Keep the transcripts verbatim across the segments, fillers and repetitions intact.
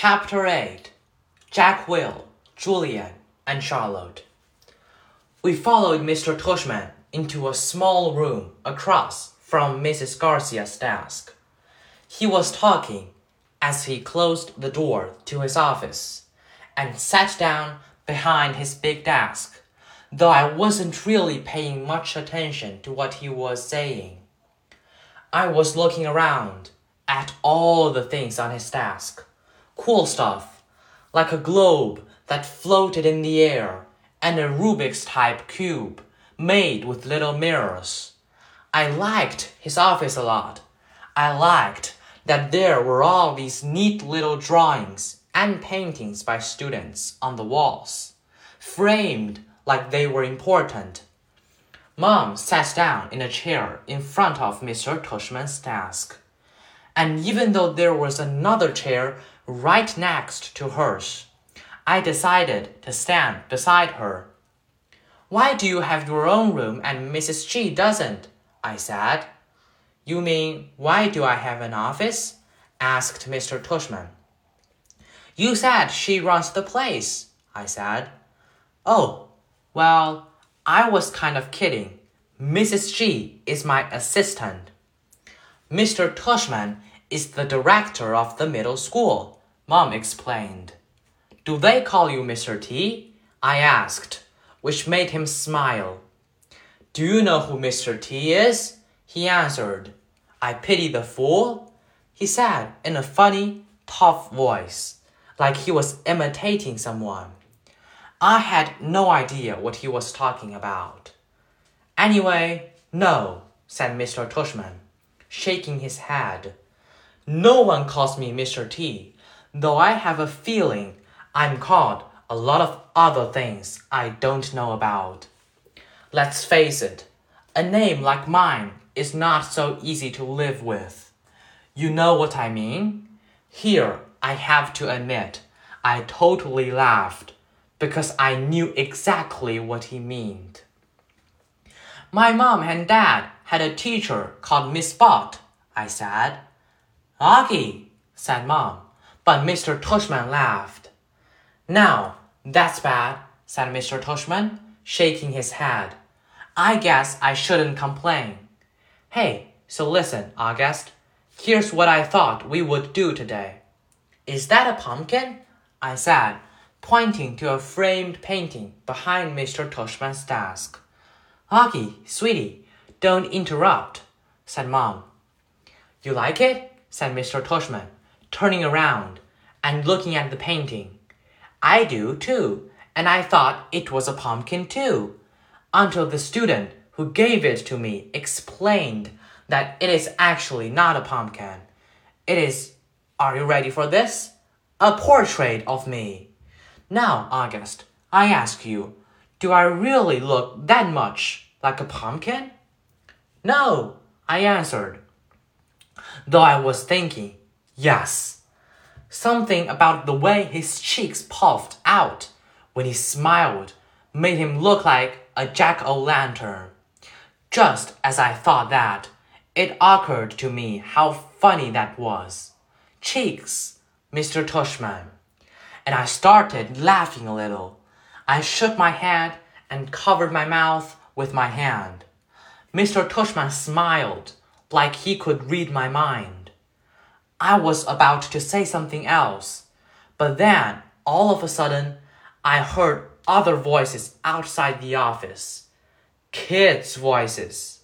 Chapter eight, Jack Will, Julian, and Charlotte. We followed Mister Tushman into a small room across from Missus Garcia's desk. He was talking as he closed the door to his office and sat down behind his big desk, though I wasn't really paying much attention to what he was saying. I was looking around at all the things on his desk. Cool stuff, like a globe that floated in the air and a Rubik's type cube made with little mirrors. I liked his office a lot. I liked that there were all these neat little drawings and paintings by students on the walls, framed like they were important. Mom sat down in a chair in front of Mister Tushman's desk, and even though there was another chair right next to hers, I decided to stand beside her. "Why do you have your own room and Missus G doesn't?" I said. "You mean, why do I have an office?" asked Mister Tushman. "You said she runs the place," I said. "Oh, well, I was kind of kidding. Missus G is my assistant. Mister Tushman is the director of the middle school," Mom explained. "Do they call you Mister T?" I asked, which made him smile. "Do you know who Mister T is?" he answered. "I pity the fool," he said in a funny, tough voice, like he was imitating someone. I had no idea what he was talking about. "Anyway, no," said Mister Tushman, shaking his head. "No one calls me Mister T, though I have a feeling I'm called a lot of other things I don't know about. Let's face it, a name like mine is not so easy to live with. You know what I mean?" Here, I have to admit, I totally laughed, because I knew exactly what he meant. "My mom and dad had a teacher called Miss Bott," I said. "Auggie," said Mom. But Mister Tushman laughed. "Now, that's bad," said Mister Tushman, shaking his head. "I guess I shouldn't complain. Hey, so listen, August, here's what I thought we would do today." "Is that a pumpkin?" I said, pointing to a framed painting behind Mister Tushman's desk. "Auggie, sweetie, don't interrupt," said Mom. "You like it?" said Mister Tushman, turning around and looking at the painting. "I do too, and I thought it was a pumpkin too, until the student who gave it to me explained that it is actually not a pumpkin. It is, are you ready for this? A portrait of me. Now, August, I ask you, do I really look that much like a pumpkin?" "No," I answered, though I was thinking, yes, something about the way his cheeks puffed out when he smiled made him look like a jack-o'-lantern. Just as I thought that, it occurred to me how funny that was. "Cheeks, Mister Tushman." And I started laughing a little. I shook my head and covered my mouth with my hand. Mister Tushman smiled like he could read my mind. I was about to say something else, but then, all of a sudden, I heard other voices outside the office. Kids' voices.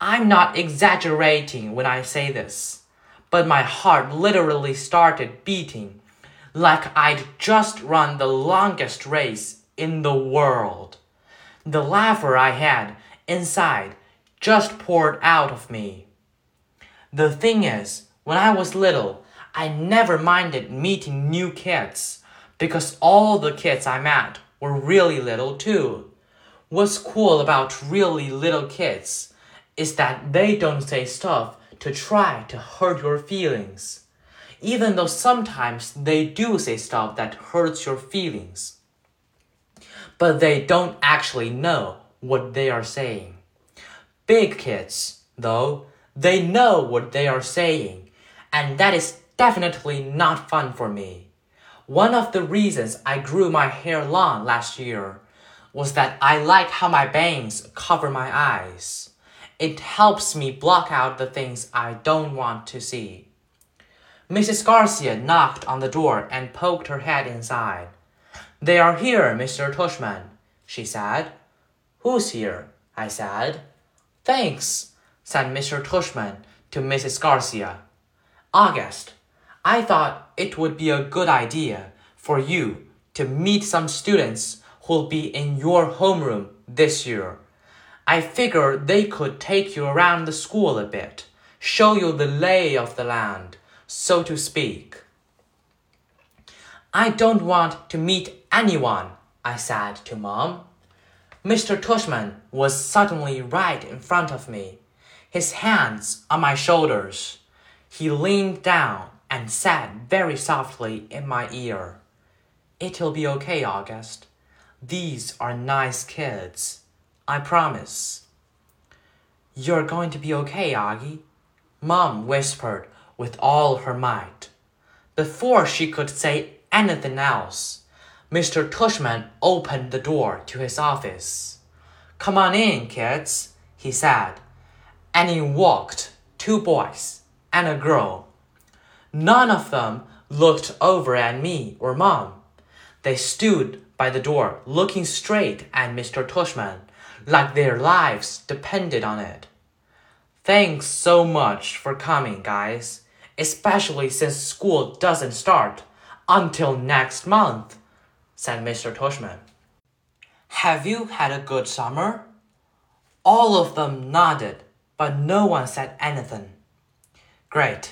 I'm not exaggerating when I say this, but my heart literally started beating like I'd just run the longest race in the world. The laughter I had inside just poured out of me. The thing is, when I was little, I never minded meeting new kids, because all the kids I met were really little too. What's cool about really little kids is that they don't say stuff to try to hurt your feelings, even though sometimes they do say stuff that hurts your feelings. But they don't actually know what they are saying. Big kids, though, they know what they are saying, and that is definitely not fun for me. One of the reasons I grew my hair long last year was that I like how my bangs cover my eyes. It helps me block out the things I don't want to see. Missus Garcia knocked on the door and poked her head inside. "They are here, Mister Tushman," she said. "Who's here?" I said. "Thanks," said Mister Tushman to Missus Garcia. "August, I thought it would be a good idea for you to meet some students who'll be in your homeroom this year. I figured they could take you around the school a bit, show you the lay of the land, so to speak." "I don't want to meet anyone," I said to Mom. Mister Tushman was suddenly right in front of me, his hands on my shoulders. He leaned down and said very softly in my ear, "It'll be okay, August. These are nice kids. I promise." "You're going to be okay, Auggie," Mom whispered with all her might. Before she could say anything else, Mister Tushman opened the door to his office. "Come on in, kids," he said, and in walked two boys and a girl. None of them looked over at me or Mom. They stood by the door looking straight at Mister Tushman, like their lives depended on it. "Thanks so much for coming, guys, especially since school doesn't start until next month," said Mister Tushman. "Have you had a good summer?" All of them nodded, but no one said anything. Great,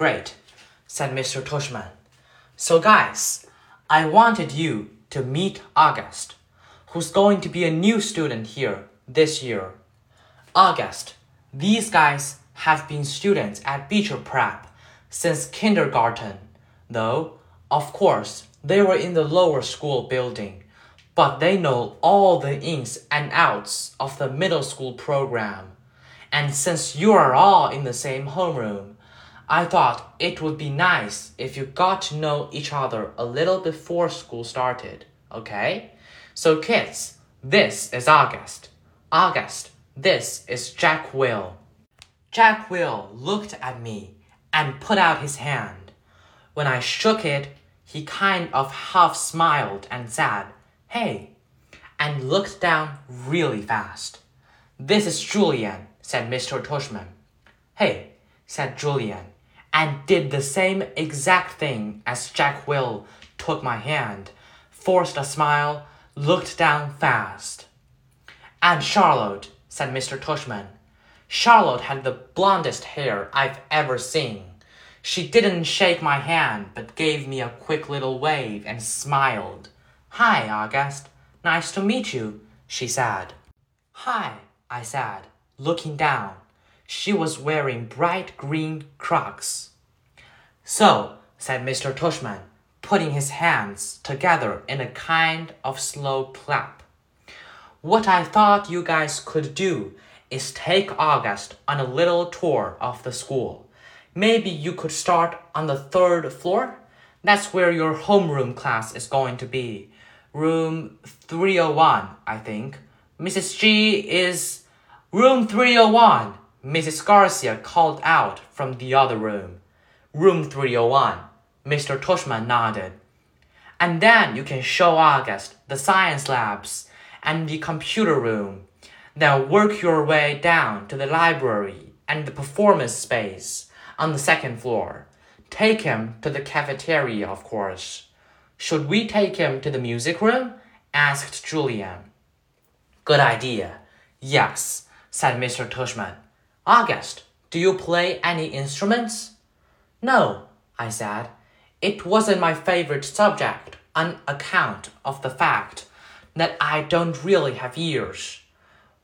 great, said Mister Tushman. "So guys, I wanted you to meet August, who's going to be a new student here this year. August, these guys have been students at Beecher Prep since kindergarten, though, of course, they were in the lower school building, but they know all the ins and outs of the middle school program. And since you are all in the same homeroom, I thought it would be nice if you got to know each other a little before school started, okay? So kids, this is August. August, this is Jack Will." Jack Will looked at me and put out his hand. When I shook it, he kind of half-smiled and said, "Hey," and looked down really fast. "This is Julian," said Mister Tushman. "Hey," said Julian, and did the same exact thing as Jack Will, took my hand, forced a smile, looked down fast. "And Charlotte," said Mister Tushman. Charlotte had the blondest hair I've ever seen. She didn't shake my hand, but gave me a quick little wave and smiled. "Hi, August. Nice to meet you," she said. "Hi," I said, looking down. She was wearing bright green Crocs. "So," said Mister Tushman, putting his hands together in a kind of slow clap, "what I thought you guys could do is take August on a little tour of the school. Maybe you could start on the third floor? That's where your homeroom class is going to be. Room three oh one, I think. Missus G is... Room three oh one, Missus Garcia called out from the other room. "Room three oh one, Mister Tushman nodded. "And then you can show August the science labs and the computer room. Then work your way down to the library and the performance space on the second floor. Take him to the cafeteria, of course." "Should we take him to the music room?" asked Julian. "Good idea. Yes," said Mister Tushman. "August, do you play any instruments?" "No," I said. "It wasn't my favorite subject on account of the fact that I don't really have ears.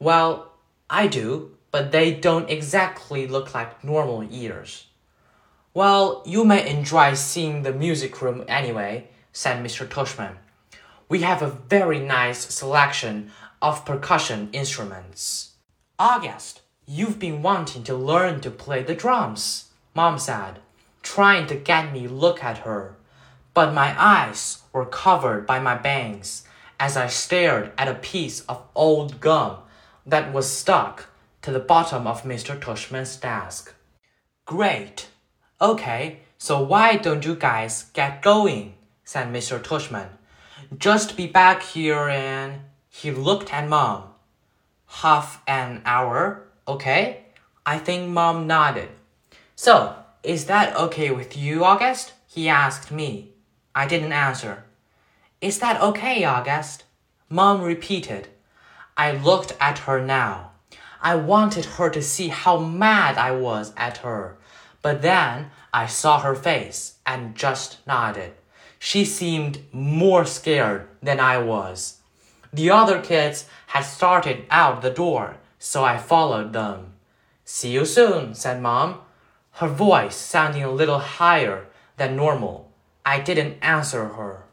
Well, I do, but they don't exactly look like normal ears." "Well, you may enjoy seeing the music room anyway," said Mister Tushman. "We have a very nice selection of percussion instruments." "August, you've been wanting to learn to play the drums," Mom said. trying to get me look at her, but my eyes were covered by my bangs as I stared at a piece of old gum that was stuck to the bottom of Mister Tushman's desk. Great. Okay, so why don't you guys get going? Said Mister Tushman. Just be back here in... He looked at Mom. Half an hour, okay? I think Mom nodded. So, is that okay with you, August? He asked me. I didn't answer. Is that okay, August? Mom repeated. I looked at her now. I wanted her to see how mad I was at her. But then I saw her face and just nodded. She seemed more scared than I was. The other kids had started out the door, so I followed them. See you soon, said Mom, her voice sounding a little higher than normal. I didn't answer her.